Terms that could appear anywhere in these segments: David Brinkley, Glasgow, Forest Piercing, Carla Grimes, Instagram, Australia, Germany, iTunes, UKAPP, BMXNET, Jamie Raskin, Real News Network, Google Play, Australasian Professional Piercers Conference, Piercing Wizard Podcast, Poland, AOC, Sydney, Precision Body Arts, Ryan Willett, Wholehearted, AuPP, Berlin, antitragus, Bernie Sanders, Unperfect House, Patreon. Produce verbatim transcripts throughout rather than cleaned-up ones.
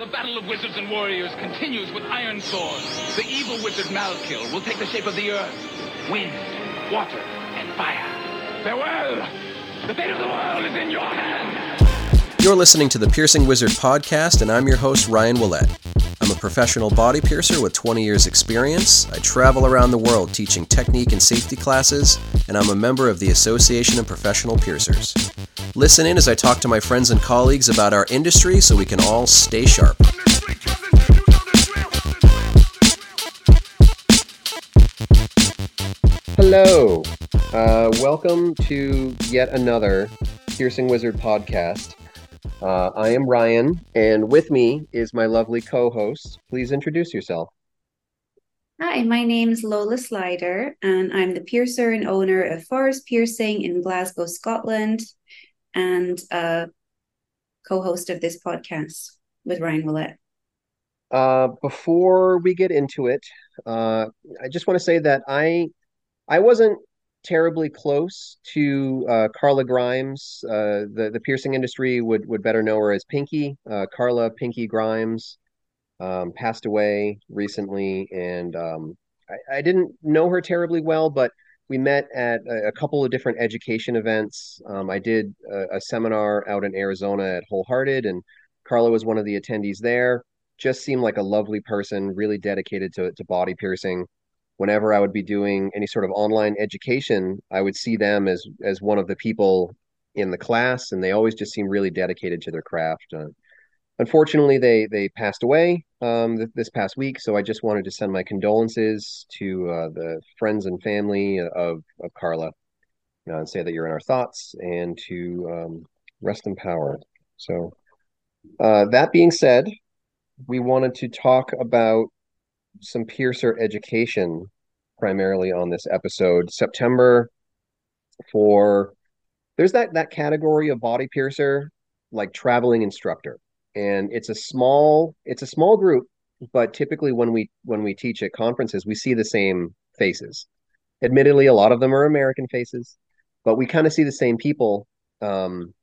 The battle of wizards and warriors continues with iron swords. The evil wizard Malkil will take the shape of the earth, wind, water, and fire. Farewell! The fate of the world is in your hands! You're listening to the Piercing Wizard Podcast, and I'm your host, Ryan Willett. I'm a professional body piercer with twenty years experience. I travel around the world teaching technique and safety classes, and I'm a member of the Association of Professional Piercers. Listen in as I talk to my friends and colleagues about our industry so we can all stay sharp. Hello. Uh, welcome to yet another Piercing Wizard podcast. Uh, I am Ryan, and with me is my lovely co-host. Please introduce yourself. Hi, my name's Lola Slider, and I'm the piercer and owner of Forest Piercing in Glasgow, Scotland, and uh, co-host of this podcast with Ryan Willett. Uh, before we get into it, uh, I just want to say that I I wasn't terribly close to uh, Carla Grimes. Uh, the, the piercing industry would, would better know her as Pinky. Uh, Carla Pinky Grimes um, passed away recently, and um, I, I didn't know her terribly well, but we met at a couple of different education events. Um, I did a, a seminar out in Arizona at Wholehearted, and Carla was one of the attendees there. Just seemed like a lovely person, really dedicated to, to body piercing. Whenever I would be doing any sort of online education, I would see them as as one of the people in the class, and they always just seemed really dedicated to their craft. Uh, unfortunately, they they passed away Um, th- this past week, so I just wanted to send my condolences to uh, the friends and family of, of Carla, you know, and say that you're in our thoughts, and to um, rest in power. So uh, that being said, we wanted to talk about some piercer education primarily on this episode. September, for there's that that category of body piercer, like traveling instructor. And it's a small, it's a small group, but typically when we when we teach at conferences, we see the same faces. Admittedly, a lot of them are American faces, but we kind of see the same people. Um,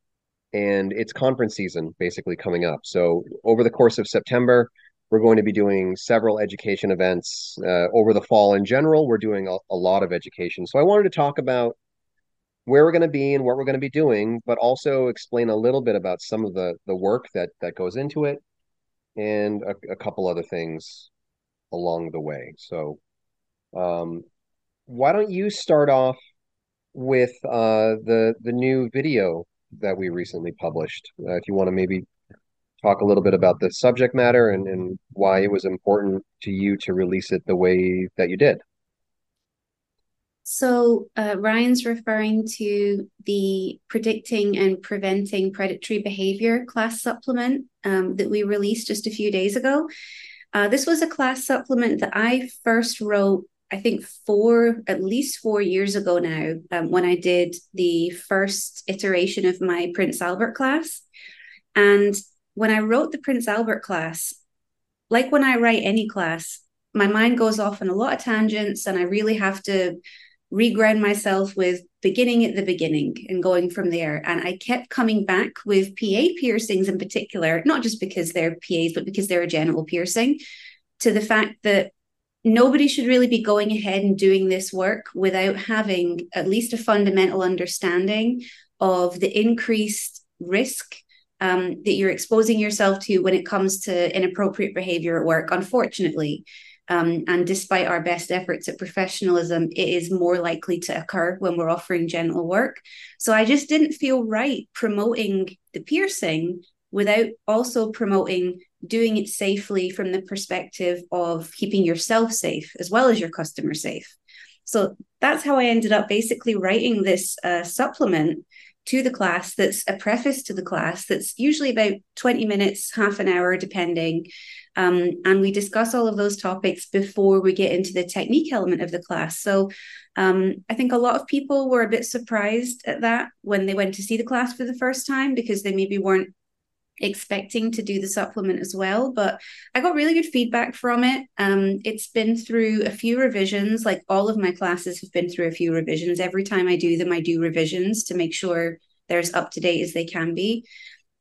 and it's conference season basically coming up. So over the course of September, we're going to be doing several education events. Uh, over the fall in general, we're doing a, a lot of education. So I wanted to talk about where we're going to be and what we're going to be doing, but also explain a little bit about some of the, the work that, that goes into it, and a, a couple other things along the way. So um, why don't you start off with uh, the, the new video that we recently published? Uh, if you want to maybe talk a little bit about the subject matter and, and why it was important to you to release it the way that you did. So uh, Ryan's referring to the Predicting and Preventing Predatory Behavior class supplement um, that we released just a few days ago. Uh, this was a class supplement that I first wrote, I think, four, at least four years ago now, um, when I did the first iteration of my Prince Albert class. And when I wrote the Prince Albert class, like when I write any class, my mind goes off on a lot of tangents, and I really have to reground myself with beginning at the beginning and going from there. And I kept coming back with P A piercings in particular, not just because they're P As, but because they're a genital piercing, to the fact that nobody should really be going ahead and doing this work without having at least a fundamental understanding of the increased risk um, that you're exposing yourself to when it comes to inappropriate behavior at work, unfortunately. Um, and despite our best efforts at professionalism, it is more likely to occur when we're offering genital work. So I just didn't feel right promoting the piercing without also promoting doing it safely from the perspective of keeping yourself safe as well as your customer safe. So that's how I ended up basically writing this uh, supplement to the class, that's a preface to the class that's usually about twenty minutes, half an hour, depending. Um, and we discuss all of those topics before we get into the technique element of the class. So um, I think a lot of people were a bit surprised at that when they went to see the class for the first time, because they maybe weren't expecting to do the supplement as well. But I got really good feedback from it. Um, it's been through a few revisions. Like all of my classes have been through a few revisions. Every time I do them, I do revisions to make sure they're as up to date as they can be.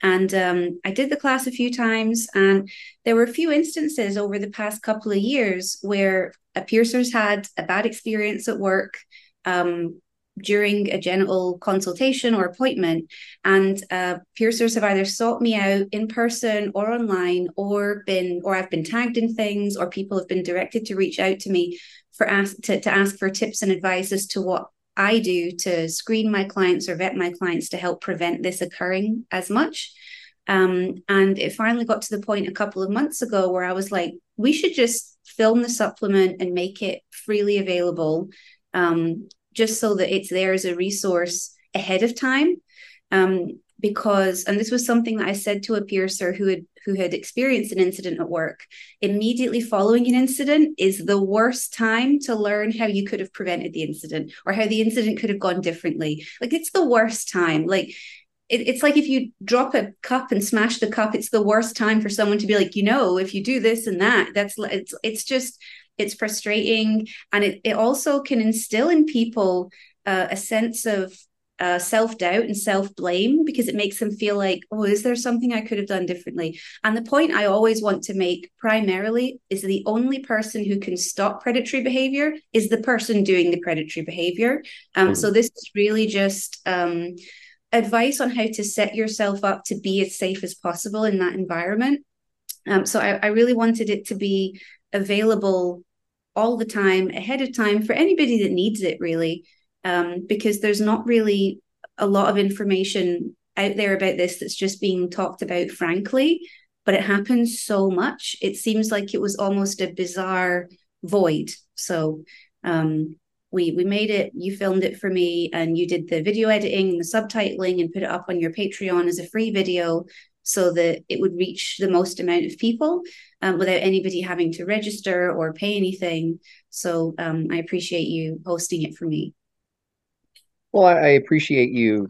And um, I did the class a few times, and there were a few instances over the past couple of years where a piercer's had a bad experience at work um, during a genital consultation or appointment. And uh, piercers have either sought me out in person or online, or been, or I've been tagged in things, or people have been directed to reach out to me for ask, to, to ask for tips and advice as to what I do to screen my clients or vet my clients to help prevent this occurring as much. Um, and it finally got to the point a couple of months ago where I was like, we should just film the supplement and make it freely available, um, just so that it's there as a resource ahead of time. Um, because, and this was something that I said to a piercer who had who had experienced an incident at work, immediately following an incident is the worst time to learn how you could have prevented the incident or how the incident could have gone differently. Like, it's the worst time. Like, it, it's like if you drop a cup and smash the cup, it's the worst time for someone to be like, you know, if you do this and that, that's, it's, it's just, it's frustrating. And it, it also can instill in people uh, a sense of Uh, self-doubt and self-blame, because it makes them feel like, oh, is there something I could have done differently? And the point I always want to make primarily is the only person who can stop predatory behavior is the person doing the predatory behavior. Um, mm-hmm. So this is really just um, advice on how to set yourself up to be as safe as possible in that environment. Um, so I, I really wanted it to be available all the time, ahead of time, for anybody that needs it, really. Um, because there's not really a lot of information out there about this that's just being talked about, frankly, but it happens so much. It seems like it was almost a bizarre void. So um, we we made it, you filmed it for me, and you did the video editing and the subtitling and put it up on your Patreon as a free video so that it would reach the most amount of people um, without anybody having to register or pay anything. So um, I appreciate you hosting it for me. Well, I appreciate you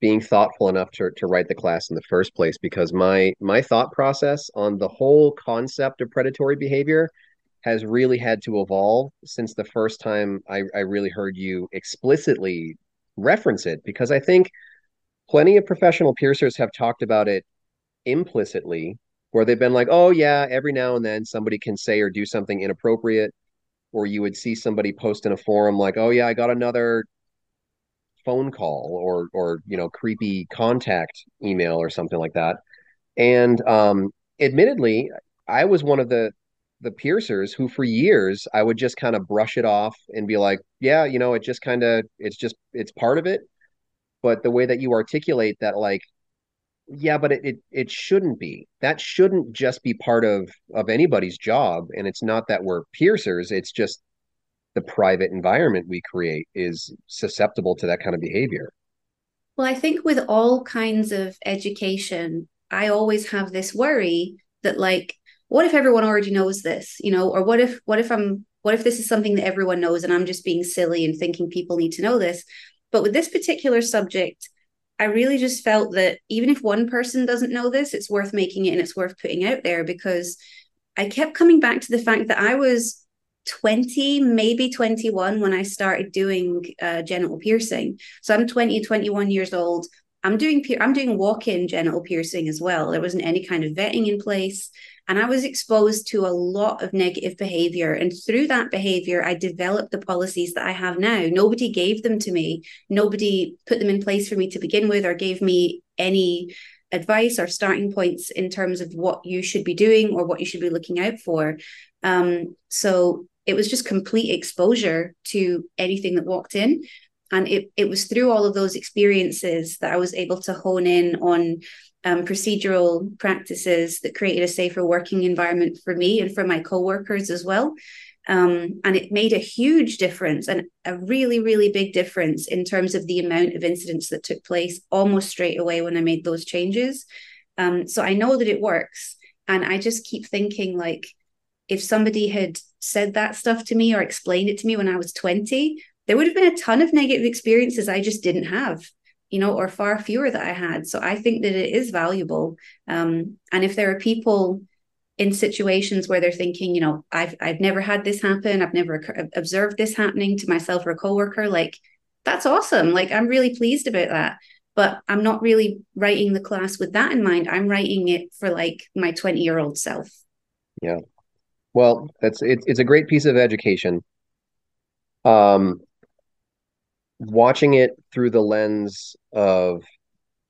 being thoughtful enough to, to write the class in the first place, because my my thought process on the whole concept of predatory behavior has really had to evolve since the first time I, I really heard you explicitly reference it, because I think plenty of professional piercers have talked about it implicitly, where they've been like, oh, yeah, every now and then somebody can say or do something inappropriate, or you would see somebody post in a forum like, oh, yeah, I got another phone call or, or, you know, creepy contact email or something like that. And um, admittedly, I was one of the, the piercers who for years, I would just kind of brush it off and be like, yeah, you know, it just kind of, it's just, it's part of it. But the way that you articulate that, like, yeah, but it, it, it shouldn't be, that shouldn't just be part of, of anybody's job. And it's not that we're piercers. It's just, the private environment we create is susceptible to that kind of behavior. Well, I think with all kinds of education, I always have this worry that, like, what if everyone already knows this, you know, or what if, what if I'm, what if this is something that everyone knows and I'm just being silly and thinking people need to know this. But with this particular subject, I really just felt that even if one person doesn't know this, it's worth making it and it's worth putting out there, because I kept coming back to the fact that I was twenty, maybe twenty-one when I started doing uh, genital piercing. So I'm twenty, twenty-one years old. I'm doing I'm doing walk-in genital piercing as well. There wasn't any kind of vetting in place. And I was exposed to a lot of negative behavior. And through that behavior, I developed the policies that I have now. Nobody gave them to me. Nobody put them in place for me to begin with, or gave me any advice or starting points in terms of what you should be doing or what you should be looking out for. Um, so it was just complete exposure to anything that walked in. And it, it was through all of those experiences that I was able to hone in on um, procedural practices that created a safer working environment for me and for my coworkers as well. Um, and it made a huge difference, and a really, really big difference in terms of the amount of incidents that took place almost straight away when I made those changes. Um, so I know that it works. And I just keep thinking, like, if somebody had said that stuff to me or explained it to me when I was twenty, there would have been a ton of negative experiences I just didn't have, you know, or far fewer that I had. So I think that it is valuable. Um, and if there are people in situations where they're thinking, you know, I've, I've never had this happen, I've never observed this happening to myself or a coworker, like, that's awesome. Like, I'm really pleased about that. but I'm not really writing the class with that in mind. I'm writing it for like my twenty year old self. Yeah. Well, that's, it, it's a great piece of education. Um, watching it through the lens of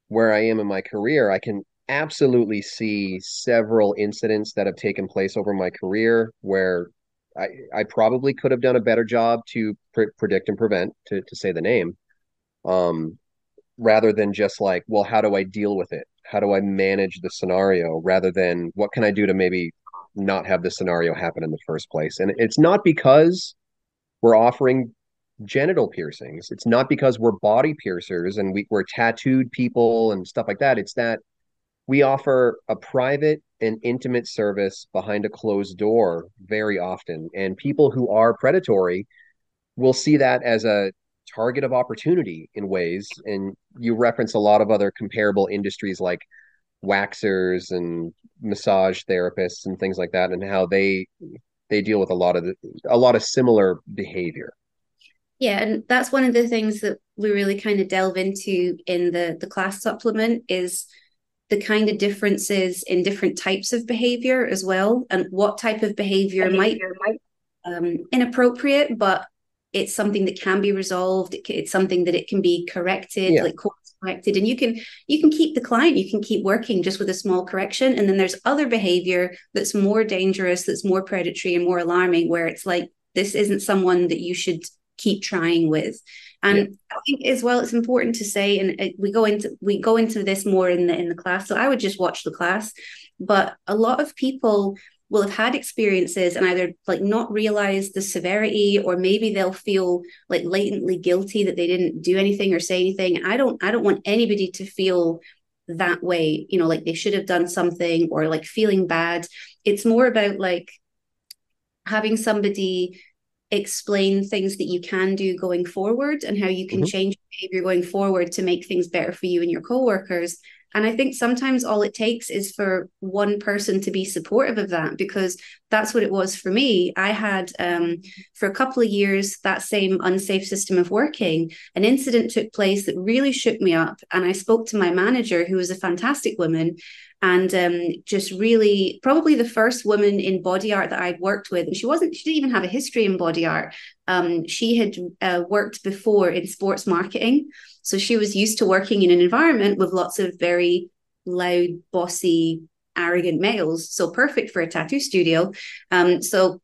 where I am in my career, I can absolutely see several incidents that have taken place over my career where I, I probably could have done a better job to pre- predict and prevent, to, to say the name, um, rather than just like, well, how do I deal with it? How do I manage the scenario, rather than what can I do to maybe not have this scenario happen in the first place? And it's not because we're offering genital piercings. It's not because we're body piercers and we, we're tattooed people and stuff like that. It's that we offer a private and intimate service behind a closed door very often. And people who are predatory will see that as a target of opportunity in ways. And you reference a lot of other comparable industries like waxers and massage therapists and things like that, and how they they deal with a lot of the, a lot of similar behavior. Yeah, and that's one of the things that we really kind of delve into in the, the class supplement is the kind of differences in different types of behavior as well, and what type of behavior, behavior might be um, inappropriate, but it's something that can be resolved. It, it's something that it can be corrected, yeah. like course corrected. And you can you can keep the client, you can keep working just with a small correction. And then there's other behavior that's more dangerous, that's more predatory and more alarming, where it's like, this isn't someone that you should keep trying with. And yeah. I think as well, it's important to say, and we go into we go into this more in the in the class, so I would just watch the class, but a lot of people will have had experiences and either like not realize the severity, or maybe they'll feel like latently guilty that they didn't do anything or say anything. I don't I don't want anybody to feel that way, you know, like they should have done something, or like feeling bad. It's more about like having somebody explain things that you can do going forward and how you can mm-hmm. change behavior going forward to make things better for you and your coworkers. And I think sometimes all it takes is for one person to be supportive of that, because that's what it was for me. I had um, for a couple of years, that same unsafe system of working. An incident took place that really shook me up. And I spoke to my manager, who was a fantastic woman, and um, just really probably the first woman in body art that I'd worked with. And she wasn't, she didn't even have a history in body art. Um, she had uh, worked before in sports marketing. So she was used to working in an environment with lots of very loud, bossy, arrogant males. So perfect for a tattoo studio. Um, so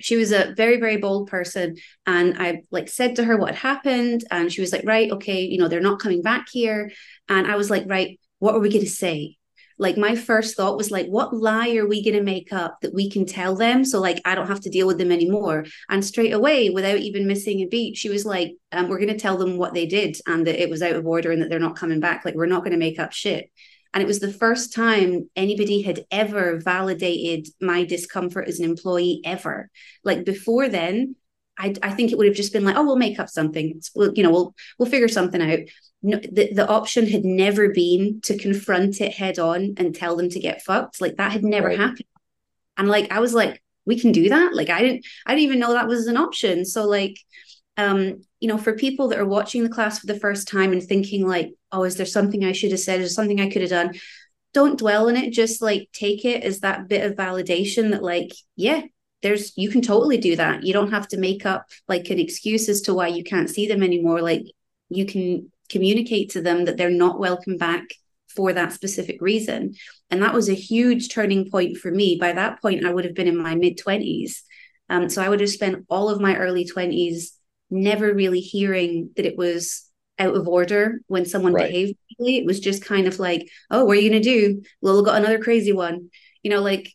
she was a very, very bold person. And I like said to her what happened. And she was like, right, okay, you know, they're not coming back here. And I was like, right, what are we going to say? Like my first thought was like, what lie are we going to make up that we can tell them? So like, I don't have to deal with them anymore. And straight away, without even missing a beat, she was like, um, we're going to tell them what they did and that it was out of order and that they're not coming back. Like, we're not going to make up shit. And it was the first time anybody had ever validated my discomfort as an employee ever. Like before then, I, I think it would have just been like, oh, we'll make up something. We'll, you know, we'll, we'll figure something out. No, the, the option had never been to confront it head on and tell them to get fucked. Like that had never right. happened. And like, I was like, we can do that. Like, I didn't, I didn't even know that was an option. So like, um, you know, for people that are watching the class for the first time and thinking like, oh, is there something I should have said? Is there something I could have done? Don't dwell on it. Just like, take it as that bit of validation that like, yeah, there's, you can totally do that. You don't have to make up like an excuse as to why you can't see them anymore. Like you can communicate to them that they're not welcome back for that specific reason. And that was a huge turning point for me. By that point, I would have been in my mid twenties. Um, so I would have spent all of my early twenties never really hearing that it was out of order when someone right. behaved badly. It was just kind of like, oh, what are you going to do? Lola got another crazy one. You know, like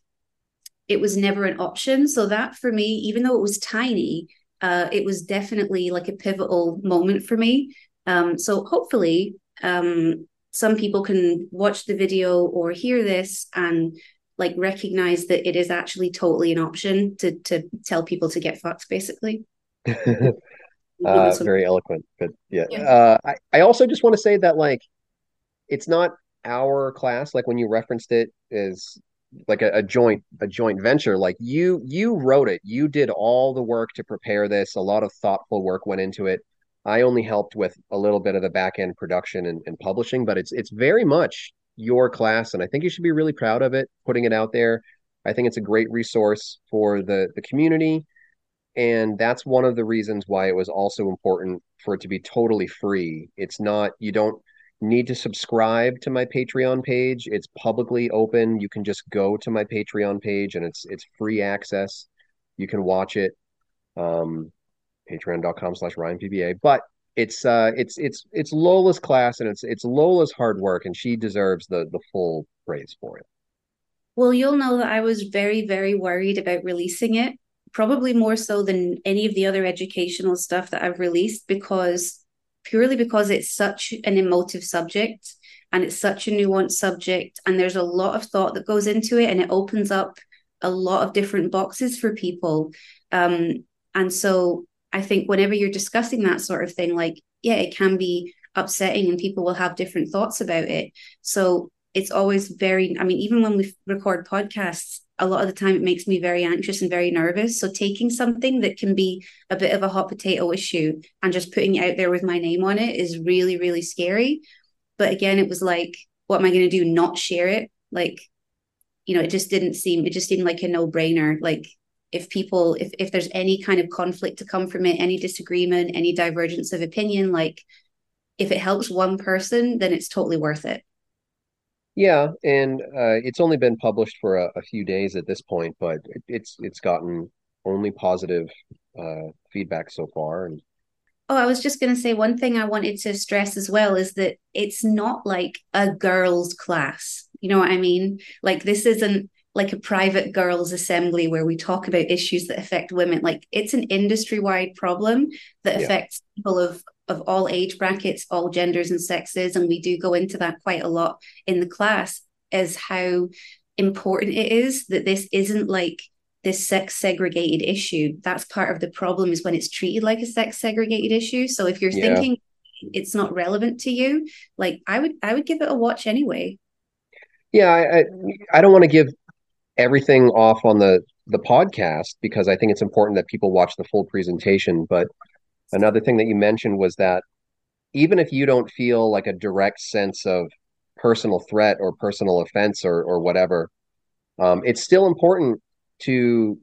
it was never an option. So that for me, even though it was tiny, uh, it was definitely like a pivotal moment for me. Um, so hopefully um, some people can watch the video or hear this and like recognize that it is actually totally an option to to tell people to get fucked, basically. uh, very eloquent, but yeah. yeah. Uh, I, I also just want to say that like, it's not our class. Like when you referenced it as like a, a joint, a joint venture, like you, you wrote it, you did all the work to prepare this. A lot of thoughtful work went into it. I only helped with a little bit of the back end production and, and publishing, but it's it's very much your class, and I think you should be really proud of it, putting it out there. I think it's a great resource for the the community, and that's one of the reasons why it was also important for it to be totally free. It's not, you don't need to subscribe to my Patreon page. It's publicly open. You can just go to my Patreon page, and it's it's free access. You can watch it. Um, patreon.com slash RyanPBA. But it's uh it's it's it's Lola's class, and it's it's Lola's hard work, and she deserves the the full praise for it. Well, you'll know that I was very, very worried about releasing it, probably more so than any of the other educational stuff that I've released, because purely because it's such an emotive subject, and it's such a nuanced subject, and there's a lot of thought that goes into it, and it opens up a lot of different boxes for people. Um, and so I think whenever you're discussing that sort of thing, like, yeah, it can be upsetting and people will have different thoughts about it. So it's always very, I mean, even when we record podcasts, a lot of the time it makes me very anxious and very nervous. So taking something that can be a bit of a hot potato issue and just putting it out there with my name on it is really, really scary. But again, it was like, what am I going to do? Not share it? Like, you know, it just didn't seem, it just seemed like a no-brainer. Like, if people, if, if there's any kind of conflict to come from it, any disagreement, any divergence of opinion, like if it helps one person, then it's totally worth it. Yeah. And uh, it's only been published for a, a few days at this point, but it, it's, it's gotten only positive uh, feedback so far. And oh, I was just going to say, one thing I wanted to stress as well is that it's not like a girls' class. You know what I mean? Like, this isn't like a private girls' assembly where we talk about issues that affect women. Like, it's an industry-wide problem that yeah. affects people of, of all age brackets, all genders and sexes. And we do go into that quite a lot in the class, as how important it is that this isn't like this sex segregated issue. That's part of the problem, is when it's treated like a sex segregated issue. So if you're yeah. thinking it's not relevant to you, like I would, I would give it a watch anyway. Yeah. I, I, I don't want to give everything off on the the podcast, because I think it's important that people watch the full presentation. But another thing that you mentioned was that even if you don't feel like a direct sense of personal threat or personal offense or or whatever, um, it's still important to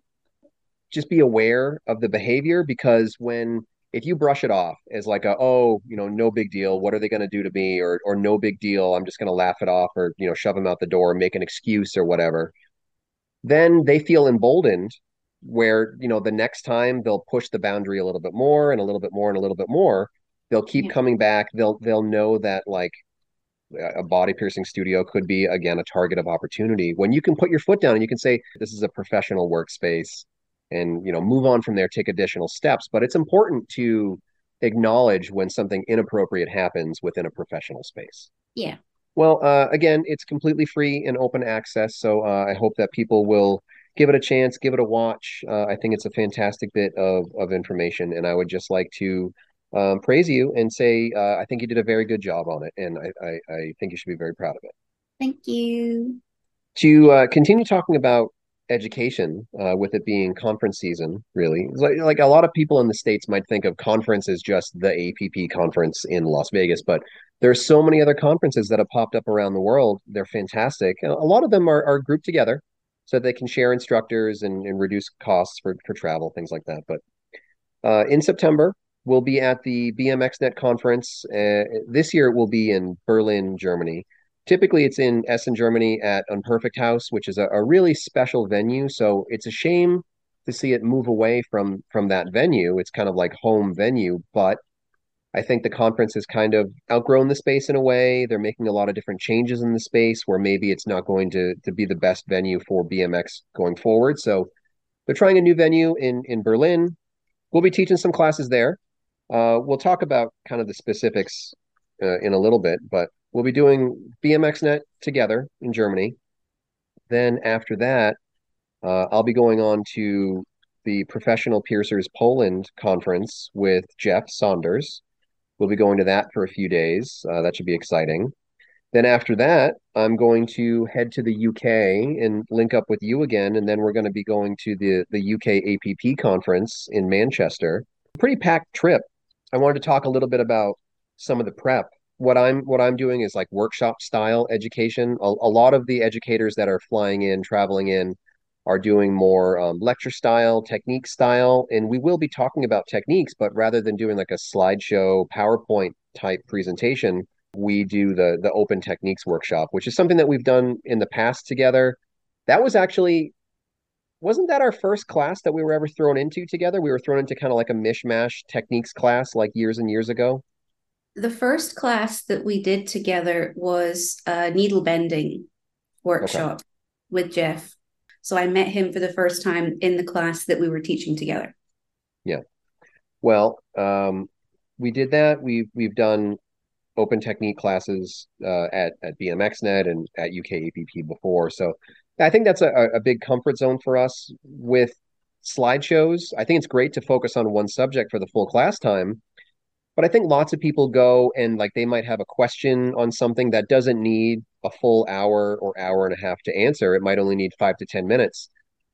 just be aware of the behavior, because when if you brush it off as like a, oh, you know, no big deal, what are they going to do to me, or or no big deal, I'm just going to laugh it off, or, you know, shove them out the door, make an excuse or whatever, then they feel emboldened, where, you know, the next time they'll push the boundary a little bit more and a little bit more and a little bit more. They'll keep yeah. coming back. They'll they'll know that, like, a body piercing studio could be, again, a target of opportunity, when you can put your foot down and you can say, this is a professional workspace, and, you know, move on from there, take additional steps. But it's important to acknowledge when something inappropriate happens within a professional space. Yeah. Well, uh, again, it's completely free and open access, so uh, I hope that people will give it a chance, give it a watch. Uh, I think it's a fantastic bit of, of information, and I would just like to um, praise you and say uh, I think you did a very good job on it, and I, I, I think you should be very proud of it. Thank you. To uh, continue talking about education, uh, with it being conference season, really, like, like a lot of people in the States might think of conference as just the A P P conference in Las Vegas, but there's so many other conferences that have popped up around the world. They're fantastic. A lot of them are, are grouped together so they can share instructors and, and reduce costs for, for travel, things like that. But uh, in September, we'll be at the B M X Net conference. Uh, this year it will be in Berlin, Germany. Typically, it's in Essen, Germany at Unperfect House, which is a, a really special venue. So it's a shame to see it move away from, from that venue. It's kind of like home venue, but I think the conference has kind of outgrown the space in a way. They're making a lot of different changes in the space where maybe it's not going to, to be the best venue for B M X going forward. So they're trying a new venue in, in Berlin. We'll be teaching some classes there. Uh, we'll talk about kind of the specifics uh, in a little bit, but we'll be doing B M X Net together in Germany. Then after that, uh, I'll be going on to the Professional Piercers Poland conference with Jeff Saunders. We'll be going to that for a few days. Uh, that should be exciting. Then after that, I'm going to head to the U K and link up with you again. And then we're going to be going to the, the U K A P P conference in Manchester. Pretty packed trip. I wanted to talk a little bit about some of the prep. What I'm what I'm doing is like workshop style education. A, a lot of the educators that are flying in, traveling in, are doing more um, lecture style, technique style, and we will be talking about techniques. But rather than doing like a slideshow PowerPoint type presentation, we do the the open techniques workshop, which is something that we've done in the past together. That was actually wasn't that our first class that we were ever thrown into together? We were thrown into kind of like a mishmash techniques class, like years and years ago. The first class that we did together was a needle bending workshop okay. with Jeff. So I met him for the first time in the class that we were teaching together. Yeah. Well, um, we did that. We've, we've done open technique classes uh, at, at B M X Net and at U K A P P before. So I think that's a, a big comfort zone for us with slideshows. I think it's great to focus on one subject for the full class time. But I think lots of people go and like they might have a question on something that doesn't need a full hour or hour and a half to answer. It might only need five to ten minutes.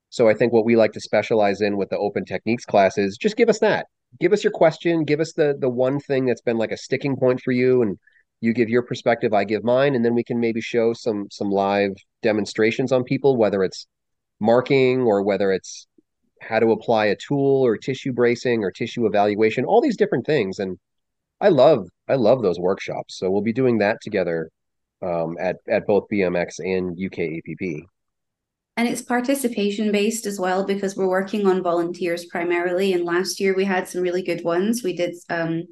So I think what we like to specialize in with the open techniques class is just give us that. Give us your question. Give us the the one thing that's been like a sticking point for you. And you give your perspective, I give mine. And then we can maybe show some some live demonstrations on people, whether it's marking or whether it's how to apply a tool or tissue bracing or tissue evaluation, all these different things. And I love, I love those workshops. So we'll be doing that together um, at, at both B M X and U K A P P. And it's participation based as well, because we're working on volunteers primarily. And last year we had some really good ones. We did, um,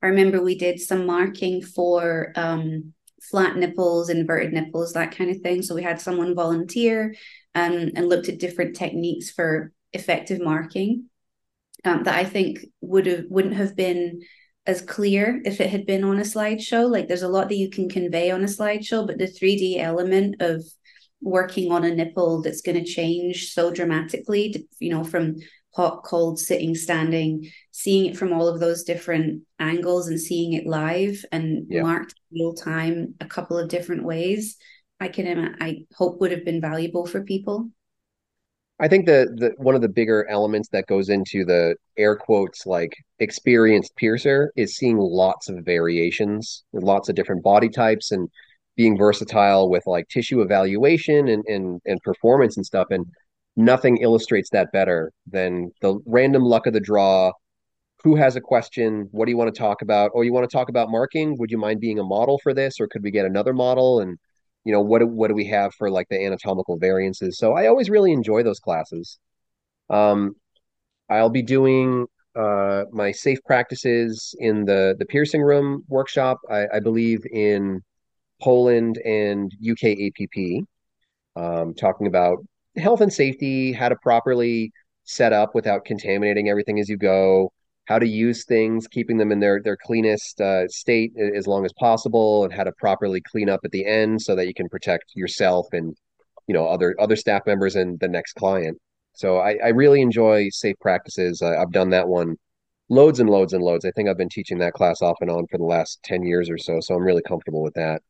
I remember we did some marking for um, flat nipples, inverted nipples, that kind of thing. So we had someone volunteer um, and looked at different techniques for effective marking um, that I think would have, wouldn't have been as clear if it had been on a slideshow. Like there's a lot that you can convey on a slideshow, but the three D element of working on a nipple that's going to change so dramatically, to, you know, from hot, cold, sitting, standing, seeing it from all of those different angles and seeing it live and yeah. marked real time a couple of different ways, I can, I hope would have been valuable for people. I think the, the one of the bigger elements that goes into the air quotes like experienced piercer is seeing lots of variations with lots of different body types and being versatile with like tissue evaluation and, and, and performance and stuff. And nothing illustrates that better than the random luck of the draw. Who has a question? What do you want to talk about? Oh, you want to talk about marking? Would you mind being a model for this? Or could we get another model? And you know, what do, what do we have for like the anatomical variances? So I always really enjoy those classes. Um, I'll be doing uh, my safe practices in the, the piercing room workshop, I, I believe in Poland and U K A P P, um, talking about health and safety, how to properly set up without contaminating everything as you go, how to use things, keeping them in their, their cleanest uh, state as long as possible, and how to properly clean up at the end so that you can protect yourself and, you know, other other staff members and the next client. So I, I really enjoy safe practices. I, I've done that one loads and loads and loads. I think I've been teaching that class off and on for the last ten years or so. So I'm really comfortable with that.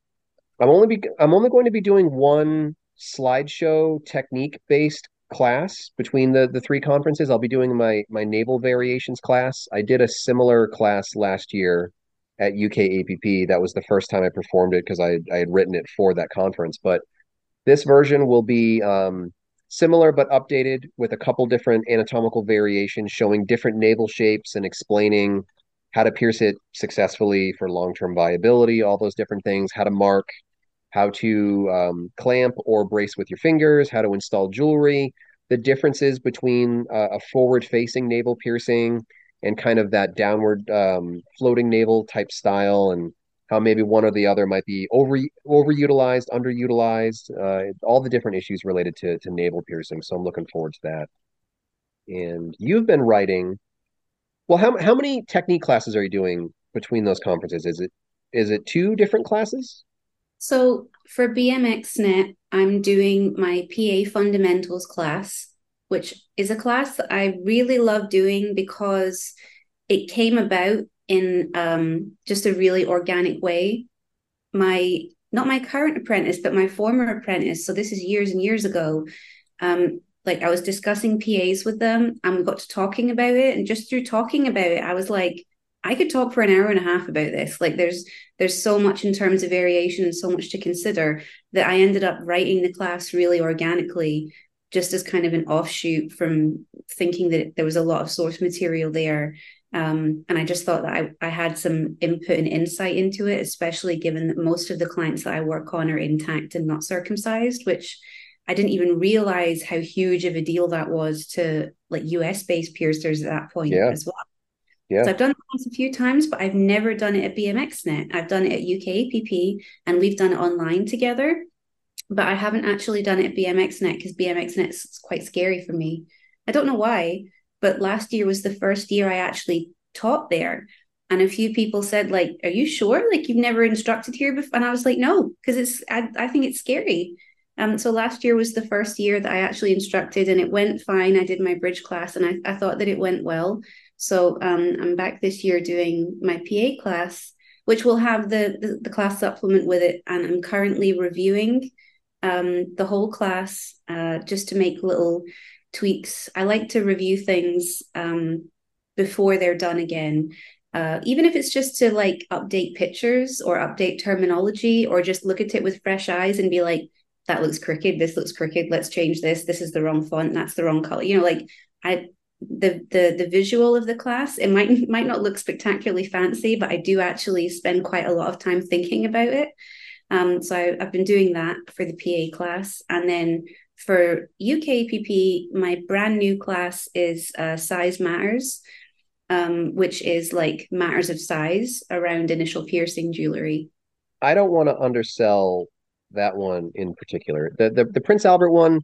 I'm only be, I'm only going to be doing one slideshow technique-based class between the the three conferences. I'll be doing my my naval variations class. I did a similar class last year at U K A P P. That was the first time I performed it because I I had written it for that conference. But this version will be um, similar but updated with a couple different anatomical variations, showing different naval shapes and explaining how to pierce it successfully for long-term viability. All those different things. How to mark. How to um, clamp or brace with your fingers, how to install jewelry, the differences between uh, a forward-facing navel piercing and kind of that downward um, floating navel type style, and how maybe one or the other might be over overutilized, underutilized, uh, all the different issues related to, to navel piercing. So I'm looking forward to that. And you've been writing. Well, how how many technique classes are you doing between those conferences? Is it is it two different classes? So for B M X Net, I'm doing my P A fundamentals class, which is a class that I really love doing because it came about in um, just a really organic way. My, not my current apprentice, but my former apprentice. So this is years and years ago. Um, like I was discussing P As with them and we got to talking about it. And just through talking about it, I was like, I could talk for an hour and a half about this. Like there's there's so much in terms of variation and so much to consider that I ended up writing the class really organically, just as kind of an offshoot from thinking that there was a lot of source material there. Um, and I just thought that I, I had some input and insight into it, especially given that most of the clients that I work on are intact and not circumcised, which I didn't even realize how huge of a deal that was to like U S-based piercers at that point yeah. as well. Yeah. So I've done it a few times, but I've never done it at B M X Net. I've done it at U K A P P, and we've done it online together, but I haven't actually done it at B M X Net because B M X Net is quite scary for me. I don't know why, but last year was the first year I actually taught there. And a few people said, like, are you sure? Like, you've never instructed here before? And I was like, no, because it's I, I think it's scary. Um, so last year was the first year that I actually instructed, and it went fine. I did my bridge class, and I, I thought that it went well. So um, I'm back this year doing my P A class, which will have the, the, the class supplement with it. And I'm currently reviewing um, the whole class uh, just to make little tweaks. I like to review things um, before they're done again. Uh, even if it's just to like update pictures or update terminology or just look at it with fresh eyes and be like, that looks crooked, this looks crooked, let's change this, this is the wrong font, that's the wrong color. You know, like I, the the the visual of the class, it might might not look spectacularly fancy, but I do actually spend quite a lot of time thinking about it. Um, so I, I've been doing that for the P A class. And then for U K P P, my brand new class is uh, Size Matters, um, which is like matters of size around initial piercing jewelry. I don't want to undersell that one in particular. The, the the Prince Albert one,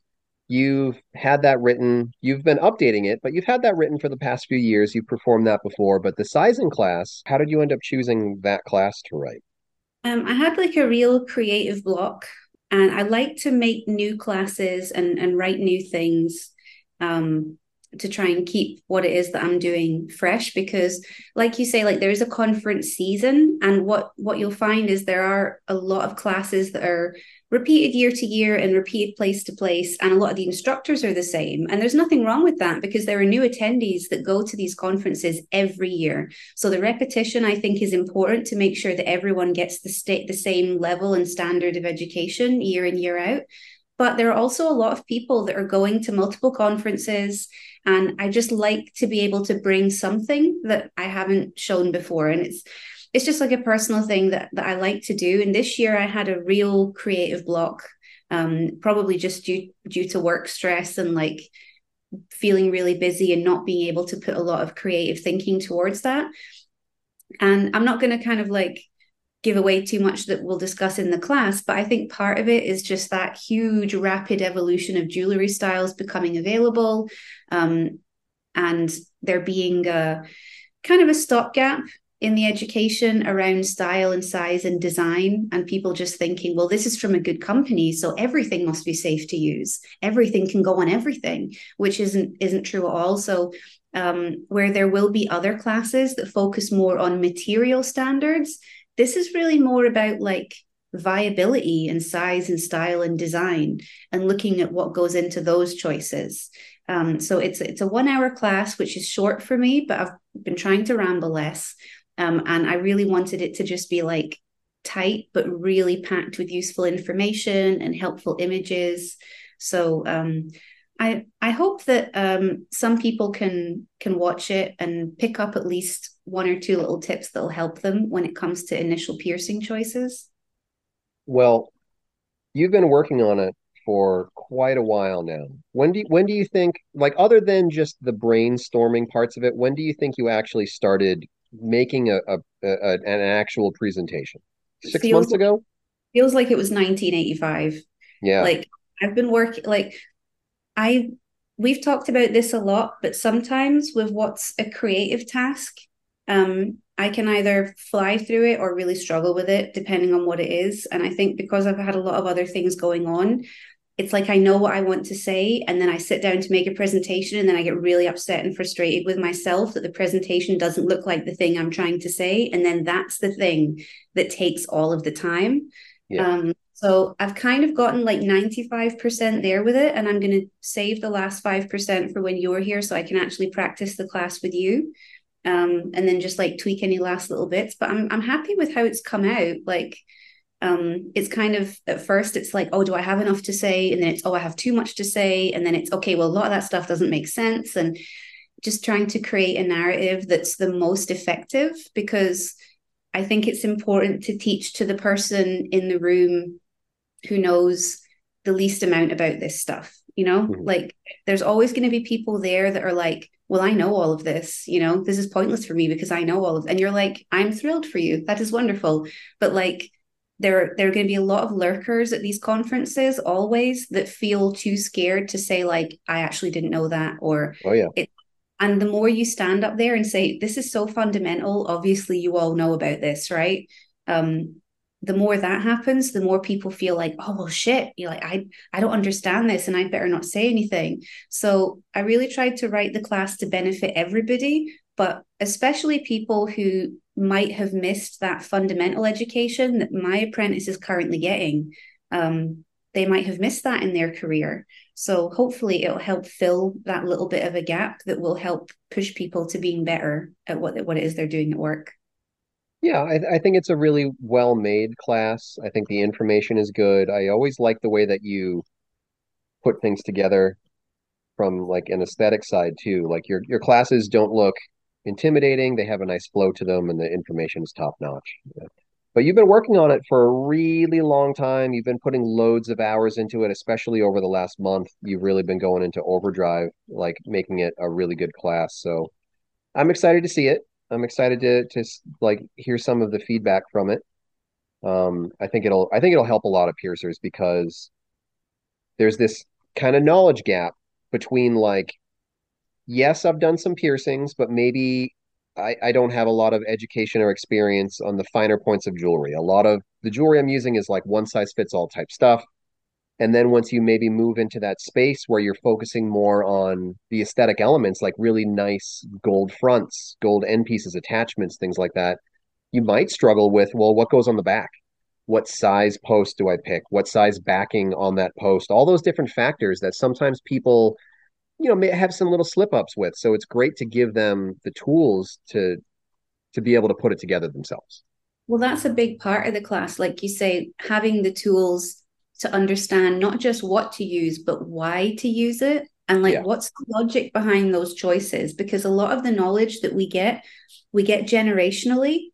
you've had that written, you've been updating it, but you've had that written for the past few years. You've performed that before, but the sizing class, how did you end up choosing that class to write? Um, I had like a real creative block, and I like to make new classes and, and write new things um, to try and keep what it is that I'm doing fresh, because like you say, like there is a conference season, and what, what you'll find is there are a lot of classes that are repeated year to year and repeated place to place. And a lot of the instructors are the same. And there's nothing wrong with that, because there are new attendees that go to these conferences every year. So the repetition, I think, is important to make sure that everyone gets the state, the same level and standard of education year in, year out. But there are also a lot of people that are going to multiple conferences, and I just like to be able to bring something that I haven't shown before. And it's it's just like a personal thing that, that I like to do. And this year I had a real creative block, um, probably just due, due to work stress and like feeling really busy and not being able to put a lot of creative thinking towards that. And I'm not going to kind of like give away too much that we'll discuss in the class, but I think part of it is just that huge rapid evolution of jewelry styles becoming available, um, and there being a kind of a stopgap in the education around style and size and design, and people just thinking, well, this is from a good company, so everything must be safe to use, everything can go on everything, which isn't isn't true at all. So um, where there will be other classes that focus more on material standards, this is really more about like viability and size and style and design and looking at what goes into those choices. Um, so it's it's a one hour class, which is short for me, but I've been trying to ramble less. Um, and I really wanted it to just be like tight, but really packed with useful information and helpful images. So um, I I hope that um, some people can can watch it and pick up at least one or two little tips that'll help them when it comes to initial piercing choices. Well, you've been working on it for quite a while now. When do you, when do you think, like other than just the brainstorming parts of it, when do you think you actually started making a, a, a an actual presentation? Six feels, months ago? Feels like it was nineteen eighty-five. Yeah. Like I've been working, like I, we've talked about this a lot, but sometimes with what's a creative task, Um, I can either fly through it or really struggle with it, depending on what it is. And I think because I've had a lot of other things going on, it's like I know what I want to say, and then I sit down to make a presentation, and then I get really upset and frustrated with myself that the presentation doesn't look like the thing I'm trying to say. And then that's the thing that takes all of the time. Yeah. Um, so I've kind of gotten like ninety-five percent there with it, and I'm going to save the last five percent for when you're here so I can actually practice the class with you. um, and then just like tweak any last little bits. But I'm I'm happy with how it's come out. Like, um, it's kind of, at first it's like, oh, do I have enough to say? And then it's, oh, I have too much to say. And then it's, okay, well, a lot of that stuff doesn't make sense. And just trying to create a narrative that's the most effective, because I think it's important to teach to the person in the room who knows the least amount about this stuff. You know, mm-hmm. like there's always going to be people there that are like, well, I know all of this, you know, this is pointless for me because I know all of it. And you're like, I'm thrilled for you. That is wonderful. But like, there, there are going to be a lot of lurkers at these conferences always that feel too scared to say like, I actually didn't know that, or oh, yeah. it, and the more you stand up there and say, this is so fundamental, obviously you all know about this, right? Um, the more that happens, the more people feel like, oh, well, shit, you're like, I, I don't understand this and I better not say anything. So I really tried to write the class to benefit everybody, but especially people who might have missed that fundamental education that my apprentice is currently getting. Um, they might have missed that in their career. So hopefully it'll help fill that little bit of a gap that will help push people to being better at what, what it is they're doing at work. Yeah, I, I think it's a really well-made class. I think the information is good. I always like the way that you put things together from like an aesthetic side too. Like your your classes don't look intimidating. They have a nice flow to them, and the information is top-notch. Yeah. But you've been working on it for a really long time. You've been putting loads of hours into it, especially over the last month. You've really been going into overdrive, like making it a really good class. So I'm excited to see it. I'm excited to to like hear some of the feedback from it. Um, I think it'll I think it'll help a lot of piercers, because there's this kind of knowledge gap between like, yes, I've done some piercings, but maybe I, I don't have a lot of education or experience on the finer points of jewelry. A lot of the jewelry I'm using is like one size fits all type stuff. And then once you maybe move into that space where you're focusing more on the aesthetic elements, like really nice gold fronts, gold end pieces, attachments, things like that, you might struggle with, well, what goes on the back? What size post do I pick? What size backing on that post? All those different factors that sometimes people, you know, may have some little slip ups with. So it's great to give them the tools to to be able to put it together themselves. Well, that's a big part of the class. Like you say, having the tools to understand not just what to use, but why to use it. And like, yeah. what's the logic behind those choices? Because a lot of the knowledge that we get, we get generationally.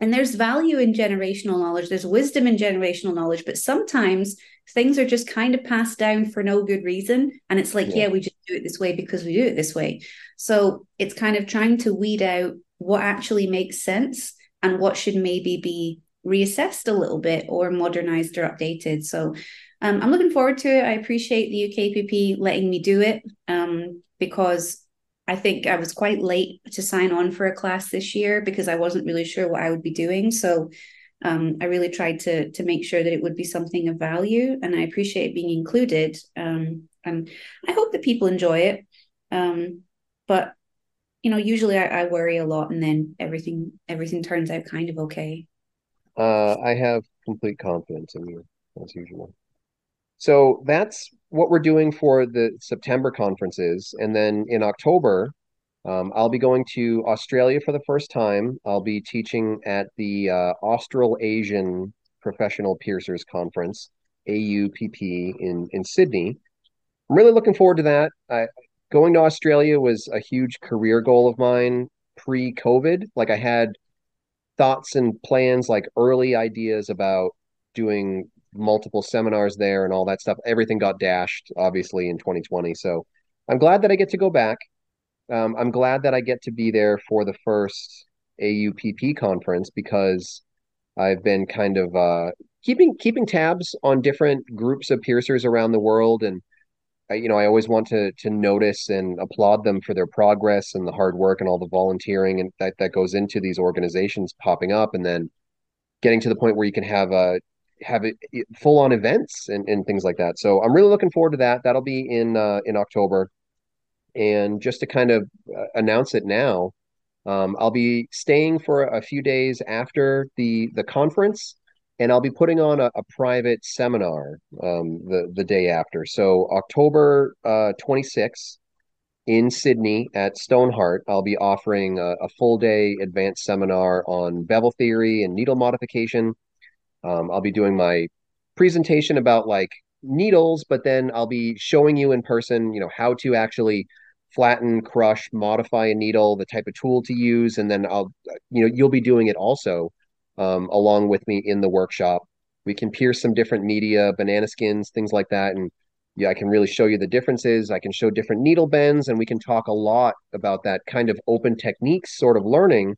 And there's value in generational knowledge. There's wisdom in generational knowledge. But sometimes things are just kind of passed down for no good reason. And it's like, yeah, yeah we just do it this way because we do it this way. So it's kind of trying to weed out what actually makes sense and what should maybe be reassessed a little bit or modernized or updated. So um, I'm looking forward to it. I appreciate the U K P P letting me do it, um, because I think I was quite late to sign on for a class this year because I wasn't really sure what I would be doing. So um, I really tried to to make sure that it would be something of value, and I appreciate it being included. Um, and I hope that people enjoy it. Um, but, you know, usually I, I worry a lot, and then everything everything turns out kind of okay. Uh, I have complete confidence in you, as usual. So that's what we're doing for the September conferences. And then in October, um, I'll be going to Australia for the first time. I'll be teaching at the uh, Australasian Professional Piercers Conference, A U P P, in, in Sydney. I'm really looking forward to that. I, going to Australia was a huge career goal of mine pre-COVID. Like I had thoughts and plans, like early ideas about doing multiple seminars there and all that stuff. Everything got dashed, obviously, in twenty twenty. So I'm glad that I get to go back. Um, I'm glad that I get to be there for the first A U P P conference, because I've been kind of uh, keeping keeping tabs on different groups of piercers around the world. And, I, you know, I always want to to notice and applaud them for their progress and the hard work and all the volunteering and that, that goes into these organizations popping up, and then getting to the point where you can have a have it full on events and, and things like that. So I'm really looking forward to that. That'll be in, uh, in October. And just to kind of announce it now, um, I'll be staying for a few days after the, the conference, and I'll be putting on a, a private seminar, um, the, the day after. So October, uh, twenty-sixth, in Sydney at Stoneheart, I'll be offering a, a full day advanced seminar on bevel theory and needle modification. Um, I'll be doing my presentation about like needles, but then I'll be showing you in person, you know, how to actually flatten, crush, modify a needle, the type of tool to use. And then I'll, you know, you'll be doing it also um, along with me in the workshop. We can pierce some different media, banana skins, things like that. And yeah, I can really show you the differences. I can show different needle bends, and we can talk a lot about that kind of open techniques sort of learning.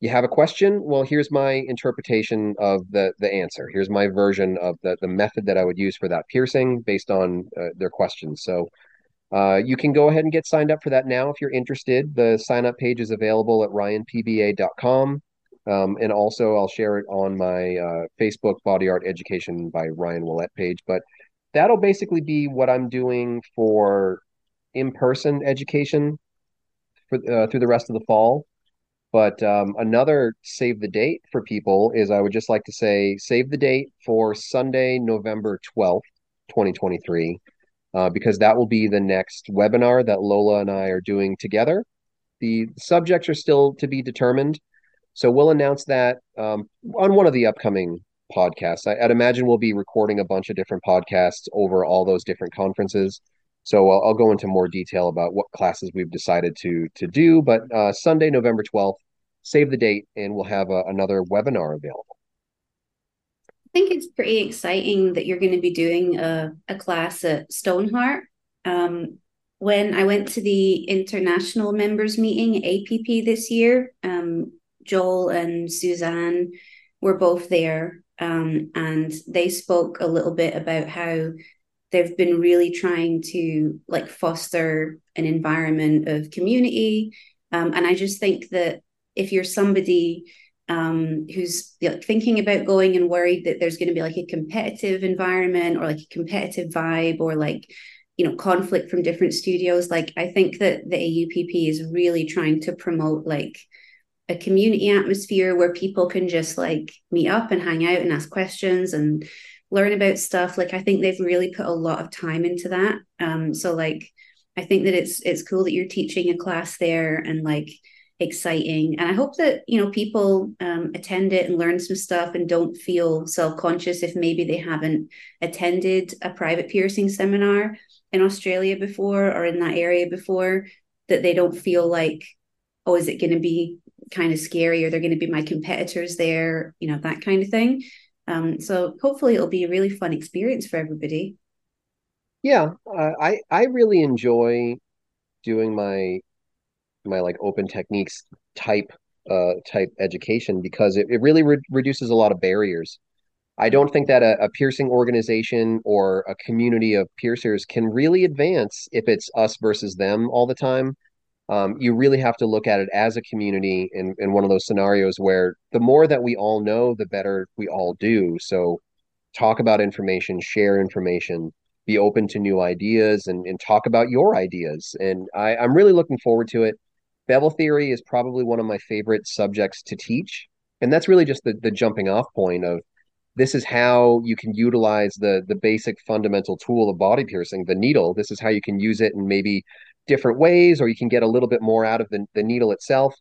You have a question? Well, here's my interpretation of the the answer. Here's my version of the, the method that I would use for that piercing based on uh, their questions. So uh, you can go ahead and get signed up for that now if you're interested. The sign-up page is available at ryan p b a dot com. Um, and also I'll share it on my uh, Facebook Body Art Education by Ryan Willett page. But that'll basically be what I'm doing for in-person education for, uh, through the rest of the fall. But um, another save the date for people is I would just like to say save the date for Sunday, November twelfth, twenty twenty-three, uh, because that will be the next webinar that Lola and I are doing together. The subjects are still to be determined, so we'll announce that um, on one of the upcoming podcasts. I, I'd imagine we'll be recording a bunch of different podcasts over all those different conferences. So I'll, I'll go into more detail about what classes we've decided to to do. But uh, Sunday, November twelfth, save the date, and we'll have a, another webinar available. I think it's pretty exciting that you're going to be doing a, a class at Stoneheart. Um, when I went to the international members meeting, A P P, this year, um, Joel and Suzanne were both there. Um, and they spoke a little bit about how they've been really trying to like foster an environment of community. Um, and I just think that if you're somebody um, who's like, thinking about going and worried that there's going to be like a competitive environment or like a competitive vibe or like, you know, conflict from different studios, like I think that the A U P P is really trying to promote like a community atmosphere where people can just like meet up and hang out and ask questions and learn about stuff. Like I think they've really put a lot of time into that. Um, so like, I think that it's, it's cool that you're teaching a class there and like exciting. And I hope that, you know, people um, attend it and learn some stuff and don't feel self-conscious if maybe they haven't attended a private piercing seminar in Australia before or in that area before, that they don't feel like, oh, is it going to be kind of scary or they're going to be my competitors there, you know, that kind of thing. Um, so hopefully it'll be a really fun experience for everybody. Yeah, uh, I, I really enjoy doing my, my like open techniques type, uh, type education because it, it really re- reduces a lot of barriers. I don't think that a, a piercing organization or a community of piercers can really advance if it's us versus them all the time. Um, you really have to look at it as a community in, in one of those scenarios where the more that we all know, the better we all do. So talk about information, share information, be open to new ideas and, and talk about your ideas. And I, I'm really looking forward to it. Bevel theory is probably one of my favorite subjects to teach. And that's really just the, the jumping off point of this is how you can utilize the the basic fundamental tool of body piercing, the needle. This is how you can use it and maybe different ways, or you can get a little bit more out of the, the needle itself.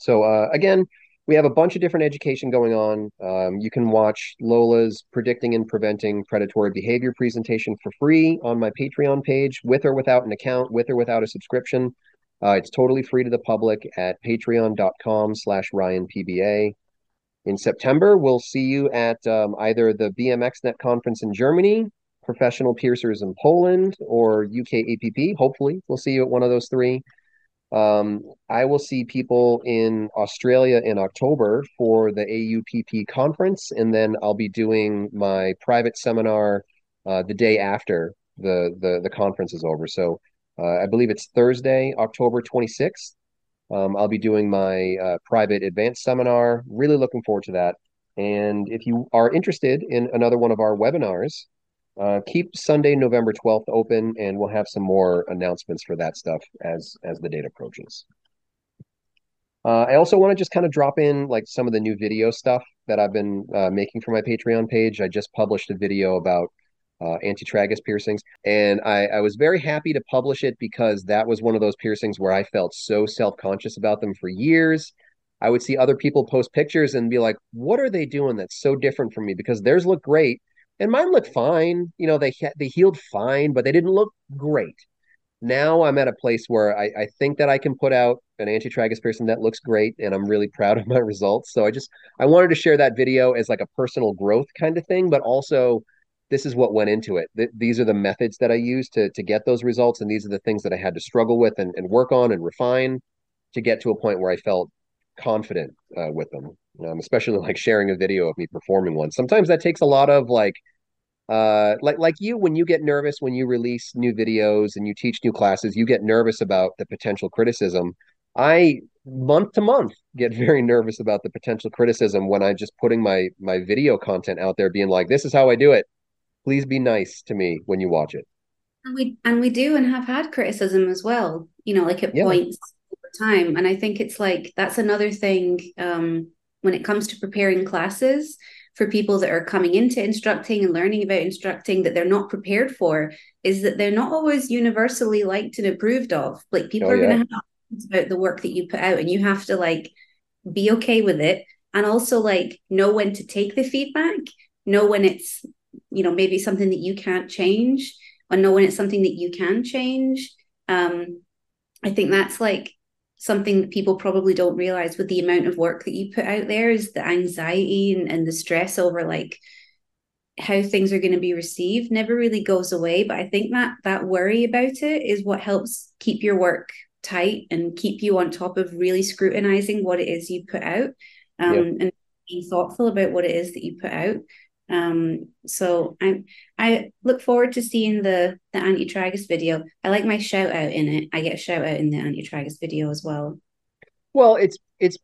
So uh, again, we have a bunch of different education going on. Um, you can watch Lola's Predicting and Preventing Predatory Behavior presentation for free on my Patreon page, with or without an account, with or without a subscription. Uh, it's totally free to the public at patreon dot com slash Ryan P B A. In September, we'll see you at um, either the B M X Net conference in Germany, Professional Piercers in Poland, or U K A P P. Hopefully we'll see you at one of those three. Um, I will see people in Australia in October for the A U P P conference. And then I'll be doing my private seminar uh, the day after the, the, the conference is over. So uh, I believe it's Thursday, October twenty-sixth. Um, I'll be doing my uh, private advanced seminar. Really looking forward to that. And if you are interested in another one of our webinars, Uh, keep Sunday, November twelfth open, and we'll have some more announcements for that stuff as as the date approaches. Uh, I also want to just kind of drop in like some of the new video stuff that I've been uh, making for my Patreon page. I just published a video about uh, antitragus piercings. And I, I was very happy to publish it because that was one of those piercings where I felt so self-conscious about them for years. I would see other people post pictures and be like, what are they doing that's so different from me? Because theirs look great and mine looked fine. You know, they they healed fine, but they didn't look great. Now I'm at a place where I, I think that I can put out an antitragus piercing that looks great, and I'm really proud of my results. So I just, I wanted to share that video as like a personal growth kind of thing, but also this is what went into it. Th- these are the methods that I used to to get those results, and these are the things that I had to struggle with and, and work on and refine to get to a point where I felt confident uh, with them, um, especially like sharing a video of me performing one. Sometimes that takes a lot of like, uh, like, like you, when you get nervous, when you release new videos and you teach new classes, you get nervous about the potential criticism. I month to month get very nervous about the potential criticism when I'm just putting my, my video content out there, being like, this is how I do it. Please be nice to me when you watch it. And we, and we do and have had criticism as well, you know, like at yeah. points. Time. And I think it's like, that's another thing um, when it comes to preparing classes for people that are coming into instructing and learning about instructing that they're not prepared for, is that they're not always universally liked and approved of. Like people oh, are yeah. going to have opinions about the work that you put out, and you have to like be okay with it. And also like know when to take the feedback, know when it's, you know, maybe something that you can't change, or know when it's something that you can change. Um, I think that's like something that people probably don't realize with the amount of work that you put out there, is the anxiety and, and the stress over like how things are going to be received never really goes away. But I think that that worry about it is what helps keep your work tight and keep you on top of really scrutinizing what it is you put out um, yeah. and being thoughtful about what it is that you put out. Um, so I I look forward to seeing the, the antitragus video. I like my shout out in it. I get a shout out in the antitragus video as well. Well, it's it's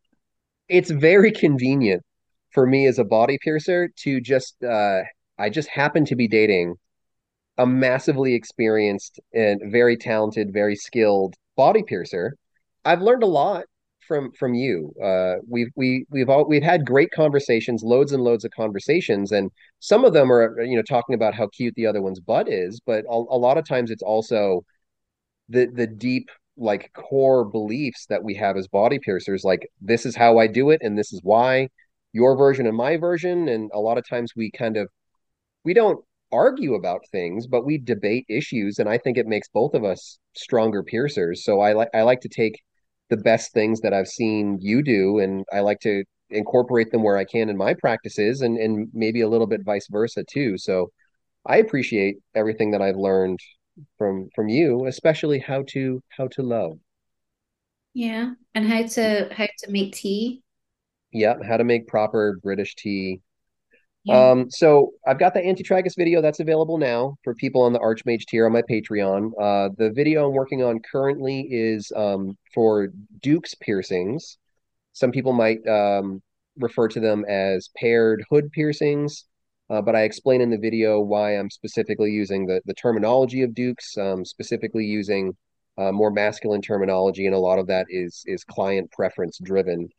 it's very convenient for me as a body piercer to just uh, I just happen to be dating a massively experienced and very talented, very skilled body piercer. I've learned a lot from from you. Uh we've we we've all we've had great conversations, loads and loads of conversations, and some of them are, you know, talking about how cute the other one's butt is, but a, a lot of times it's also the the deep like core beliefs that we have as body piercers, like this is how I do it and this is why, your version and my version. And a lot of times we kind of we don't argue about things, but we debate issues, and I think it makes both of us stronger piercers. So I like I like to take the best things that I've seen you do, and I like to incorporate them where I can in my practices, and, and maybe a little bit vice versa too. So I appreciate everything that I've learned from, from you, especially how to, how to love. Yeah. And how to, how to make tea. Yeah. How to make proper British tea. Yeah. Um, so I've got the antitragus video that's available now for people on the Archmage tier on my Patreon. Uh, the video I'm working on currently is um, for Duke's piercings. Some people might um, refer to them as paired hood piercings, uh, but I explain in the video why I'm specifically using the, the terminology of Duke's, um, specifically using uh, more masculine terminology, and a lot of that is is client preference driven.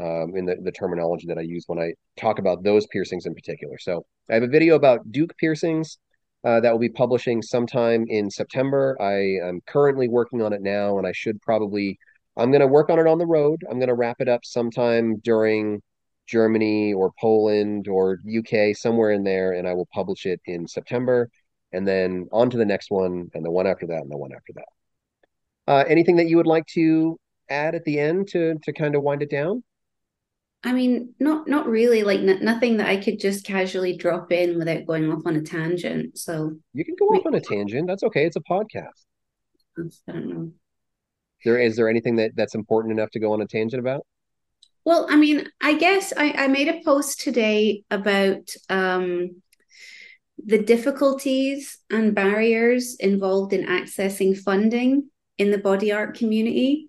Um, in the, the terminology that I use when I talk about those piercings in particular. So I have a video about Duke piercings uh, that will be publishing sometime in September. I am currently working on it now, and I should probably, I'm going to work on it on the road. I'm going to wrap it up sometime during Germany or Poland or U K, somewhere in there, and I will publish it in September, and then on to the next one, and the one after that, and the one after that. Uh, anything that you would like to add at the end to to kind of wind it down? I mean, not not really, like n- nothing that I could just casually drop in without going off on a tangent. So you can go off on a tangent. That's okay. It's a podcast. I don't know. There is there anything that, that's important enough to go on a tangent about? Well, I mean, I guess I, I made a post today about um, the difficulties and barriers involved in accessing funding in the body art community,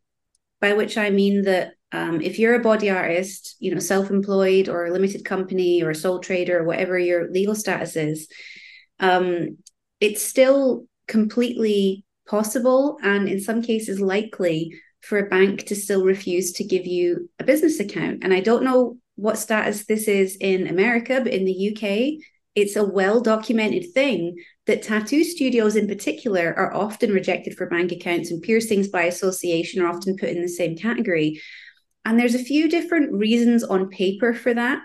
by which I mean that Um, if you're a body artist, you know, self-employed or a limited company or a sole trader or whatever your legal status is, um, it's still completely possible and in some cases likely for a bank to still refuse to give you a business account. And I don't know what status this is in America, but in the U K, it's a well-documented thing that tattoo studios in particular are often rejected for bank accounts, and piercings by association are often put in the same category. And there's a few different reasons on paper for that.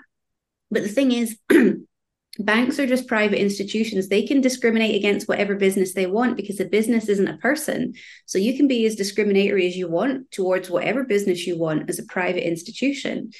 But the thing is, banks are just private institutions. They can discriminate against whatever business they want because a business isn't a person. So you can be as discriminatory as you want towards whatever business you want as a private institution.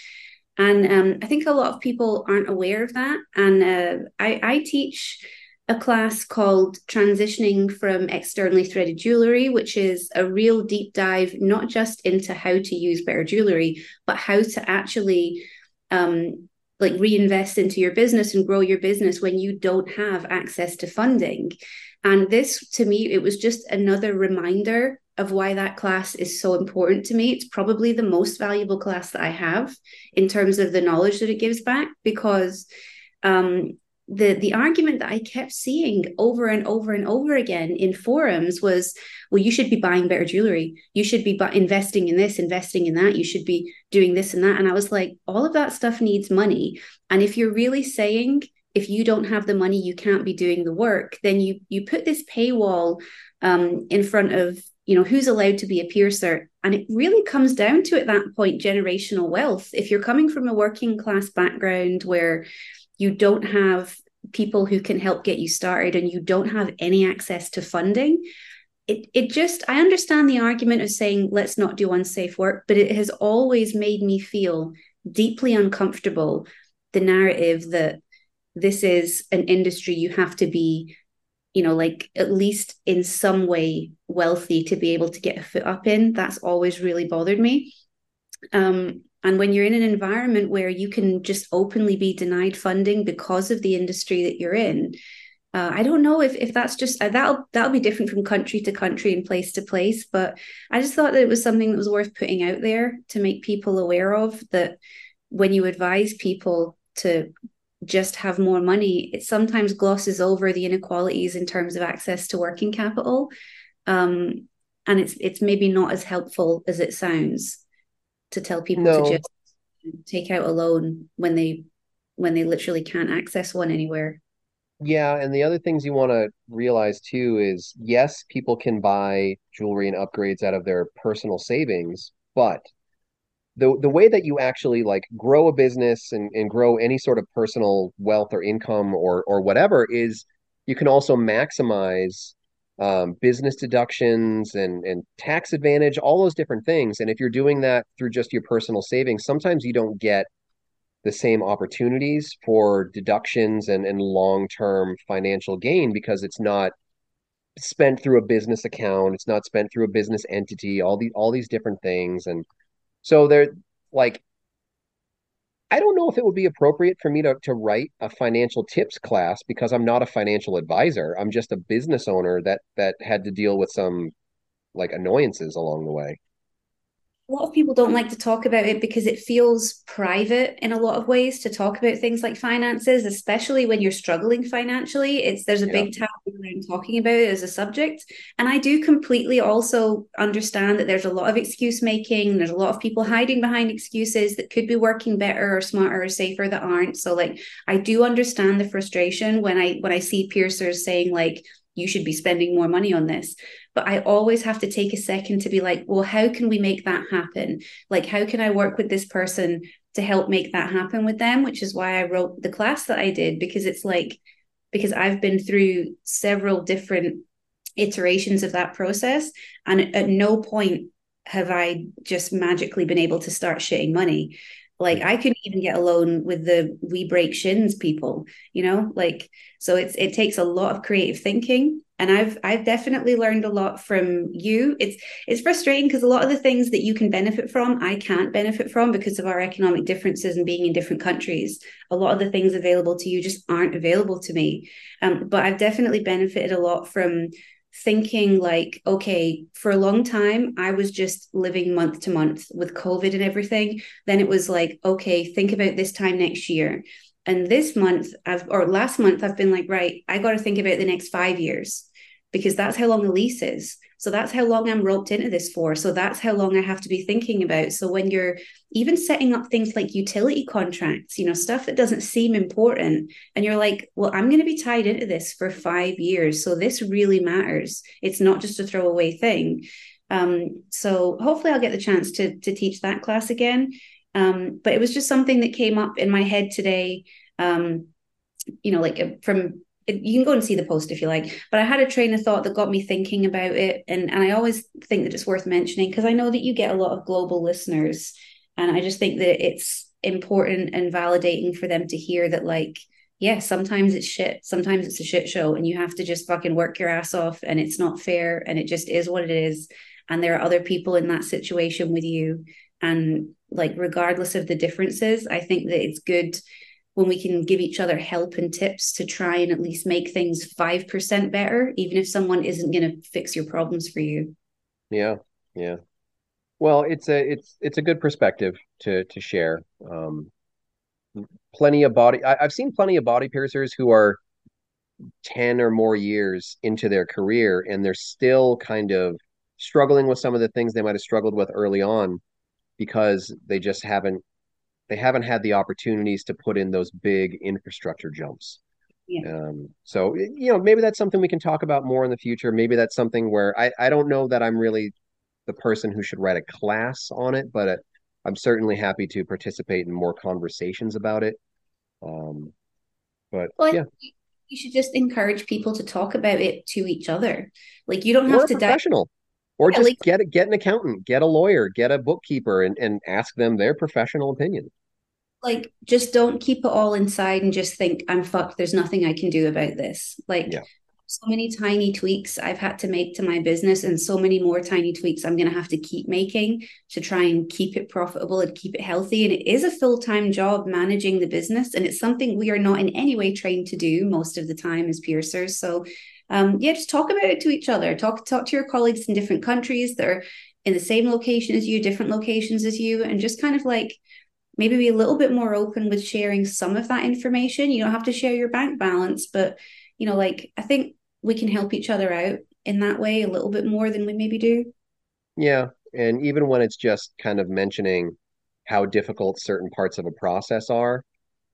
And um, I think a lot of people aren't aware of that. And uh, I, I teach a class called Transitioning from Externally Threaded Jewellery, which is a real deep dive, not just into how to use better jewellery, but how to actually um, like reinvest into your business and grow your business when you don't have access to funding. And this, to me, it was just another reminder of why that class is so important to me. It's probably the most valuable class that I have in terms of the knowledge that it gives back, because um, the, the argument that I kept seeing over and over and over again in forums was, well, you should be buying better jewelry. You should be bu- investing in this, investing in that. You should be doing this and that. And I was like, all of that stuff needs money. And if you're really saying, if you don't have the money, you can't be doing the work, then you, you put this paywall um, in front of, you know, who's allowed to be a piercer. And it really comes down to, at that point, generational wealth. If you're coming from a working class background where you don't have people who can help get you started and you don't have any access to funding, it, it just, I understand the argument of saying, let's not do unsafe work, but it has always made me feel deeply uncomfortable, the narrative that this is an industry you have to be, you know, like at least in some way wealthy to be able to get a foot up in. That's always really bothered me. Um, and when you're in an environment where you can just openly be denied funding because of the industry that you're in, uh, I don't know if if that's just, uh, that'll, that'll be different from country to country and place to place. But I just thought that it was something that was worth putting out there to make people aware of, that when you advise people to just have more money, it sometimes glosses over the inequalities in terms of access to working capital. Um, and it's it's maybe not as helpful as it sounds to tell people no. to just take out a loan when they when they literally can't access one anywhere. Yeah, and the other things you want to realize too is, yes, people can buy jewelry and upgrades out of their personal savings, but The the way that you actually like grow a business and, and grow any sort of personal wealth or income or or whatever is you can also maximize um, business deductions and, and tax advantage, all those different things. And if you're doing that through just your personal savings, sometimes you don't get the same opportunities for deductions and, and long-term financial gain because it's not spent through a business account. It's not spent through a business entity, all the, all these different things. And so they're like, I don't know if it would be appropriate for me to, to write a financial tips class because I'm not a financial advisor. I'm just a business owner that that had to deal with some like annoyances along the way. A lot of people don't like to talk about it because it feels private in a lot of ways to talk about things like finances, especially when you're struggling financially. It's there's a yeah. big taboo around talking about it as a subject. And I do completely also understand that there's a lot of excuse making. There's a lot of people hiding behind excuses that could be working better or smarter or safer that aren't. So like, I do understand the frustration when I when I see piercers saying like, you should be spending more money on this. But I always have to take a second to be like, well, how can we make that happen? Like, how can I work with this person to help make that happen with them? Which is why I wrote the class that I did, because it's like, because I've been through several different iterations of that process. And at no point have I just magically been able to start shitting money. Like I couldn't even get a loan with the We Break Shins people, you know, like, so it's, it takes a lot of creative thinking. And I've, I've definitely learned a lot from you. It's, it's frustrating because a lot of the things that you can benefit from, I can't benefit from because of our economic differences and being in different countries. A lot of the things available to you just aren't available to me. Um, but I've definitely benefited a lot from thinking like, okay, for a long time, I was just living month to month with COVID and everything. Then it was like, okay, think about this time next year. And this month I've, or last month I've been like, right, I got to think about the next five years because that's how long the lease is. So that's how long I'm roped into this for. So that's how long I have to be thinking about. So when you're even setting up things like utility contracts, you know, stuff that doesn't seem important, and you're like, well, I'm going to be tied into this for five years. So this really matters. It's not just a throwaway thing. Um, so hopefully I'll get the chance to to teach that class again. Um, but it was just something that came up in my head today. Um, you know, like from, you can go and see the post if you like, but I had a train of thought that got me thinking about it. And, and I always think that it's worth mentioning because I know that you get a lot of global listeners. And I just think that it's important and validating for them to hear that, like, yeah, sometimes it's shit. Sometimes it's a shit show and you have to just fucking work your ass off and it's not fair and it just is what it is. And there are other people in that situation with you. And like, regardless of the differences, I think that it's good when we can give each other help and tips to try and at least make things five percent better, even if someone isn't going to fix your problems for you. Yeah. Yeah. Well, it's a, it's, it's a good perspective to, to share. Um, plenty of body, I, I've seen plenty of body piercers who are ten or more years into their career, and they're still kind of struggling with some of the things they might've struggled with early on because they just haven't, they haven't had the opportunities to put in those big infrastructure jumps. Yeah. Um, so, you know, maybe that's something we can talk about more in the future. Maybe that's something where I, I don't know that I'm really the person who should write a class on it, but I'm certainly happy to participate in more conversations about it. Um, but well, yeah. You should just encourage people to talk about it to each other. Like, you don't have or to professional. Die- Or just yeah, like, get a, get an accountant, get a lawyer, get a bookkeeper, and, and ask them their professional opinion. Like, just don't keep it all inside and just think, I'm fucked, there's nothing I can do about this. Like, yeah. So many tiny tweaks I've had to make to my business, and so many more tiny tweaks I'm going to have to keep making to try and keep it profitable and keep it healthy. And it is a full-time job managing the business, and it's something we are not in any way trained to do most of the time as piercers. So Um, yeah, just talk about it to each other. Talk talk to your colleagues in different countries that are in the same location as you, different locations as you, and just kind of like maybe be a little bit more open with sharing some of that information. You don't have to share your bank balance, but, you know, like, I think we can help each other out in that way a little bit more than we maybe do. Yeah. And even when it's just kind of mentioning how difficult certain parts of a process are,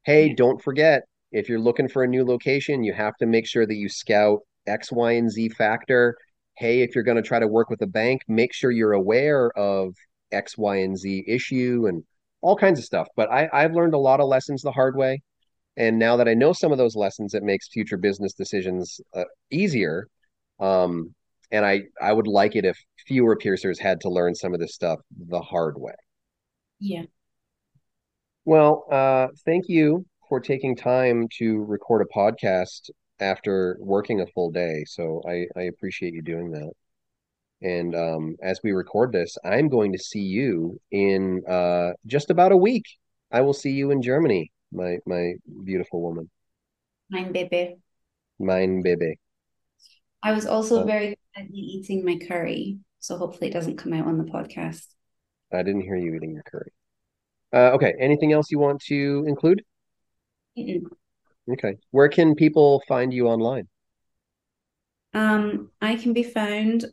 hey, yeah. Don't forget, if you're looking for a new location, you have to make sure that you scout X, Y, and Z factor. Hey, if you're going to try to work with a bank, make sure you're aware of X, Y, and Z issue and all kinds of stuff. But I, I've learned a lot of lessons the hard way. And now that I know some of those lessons, it makes future business decisions uh, easier. Um, and I, I would like it if fewer piercers had to learn some of this stuff the hard way. Yeah. Well, uh, thank you for taking time to record a podcast after working a full day. So I, I appreciate you doing that. And um, as we record this, I'm going to see you in uh, just about a week. I will see you in Germany, my my beautiful woman. Mein Baby. Mein Baby. I was also uh, very badly eating my curry, so hopefully it doesn't come out on the podcast. I didn't hear you eating your curry. Uh, okay, anything else you want to include? Mm-mm. Okay. Where can people find you online? Um, I can be found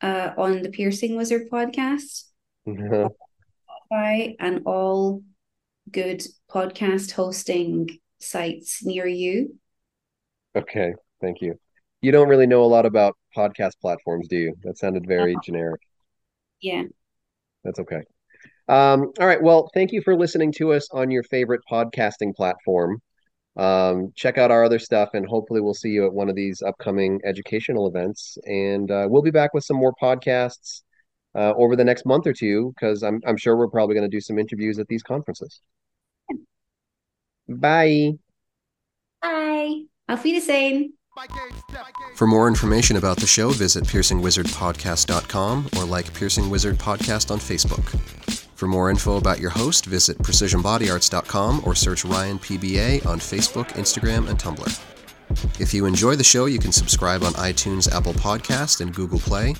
uh, on the Piercing Wizard Podcast, Spotify, and all good podcast hosting sites near you. Okay. Thank you. You don't really know a lot about podcast platforms, do you? That sounded very uh-huh. generic. Yeah. That's okay. Um, all right. Well, thank you for listening to us on your favorite podcasting platform. Um, check out our other stuff, and hopefully we'll see you at one of these upcoming educational events. And uh, we'll be back with some more podcasts uh, over the next month or two, because I'm, I'm sure we're probably going to do some interviews at these conferences. Bye. Bye. Auf Wiedersehen. For more information about the show, visit piercing wizard podcast dot com or like Piercing Wizard Podcast on Facebook. For more info about your host, visit precision body arts dot com or search Ryan P B A on Facebook, Instagram, and Tumblr. If you enjoy the show, you can subscribe on iTunes, Apple Podcasts, and Google Play.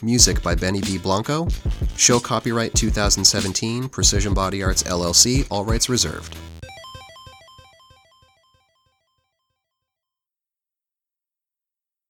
Music by Benny B. Blanco. Show copyright twenty seventeen, Precision Body Arts L L C, all rights reserved.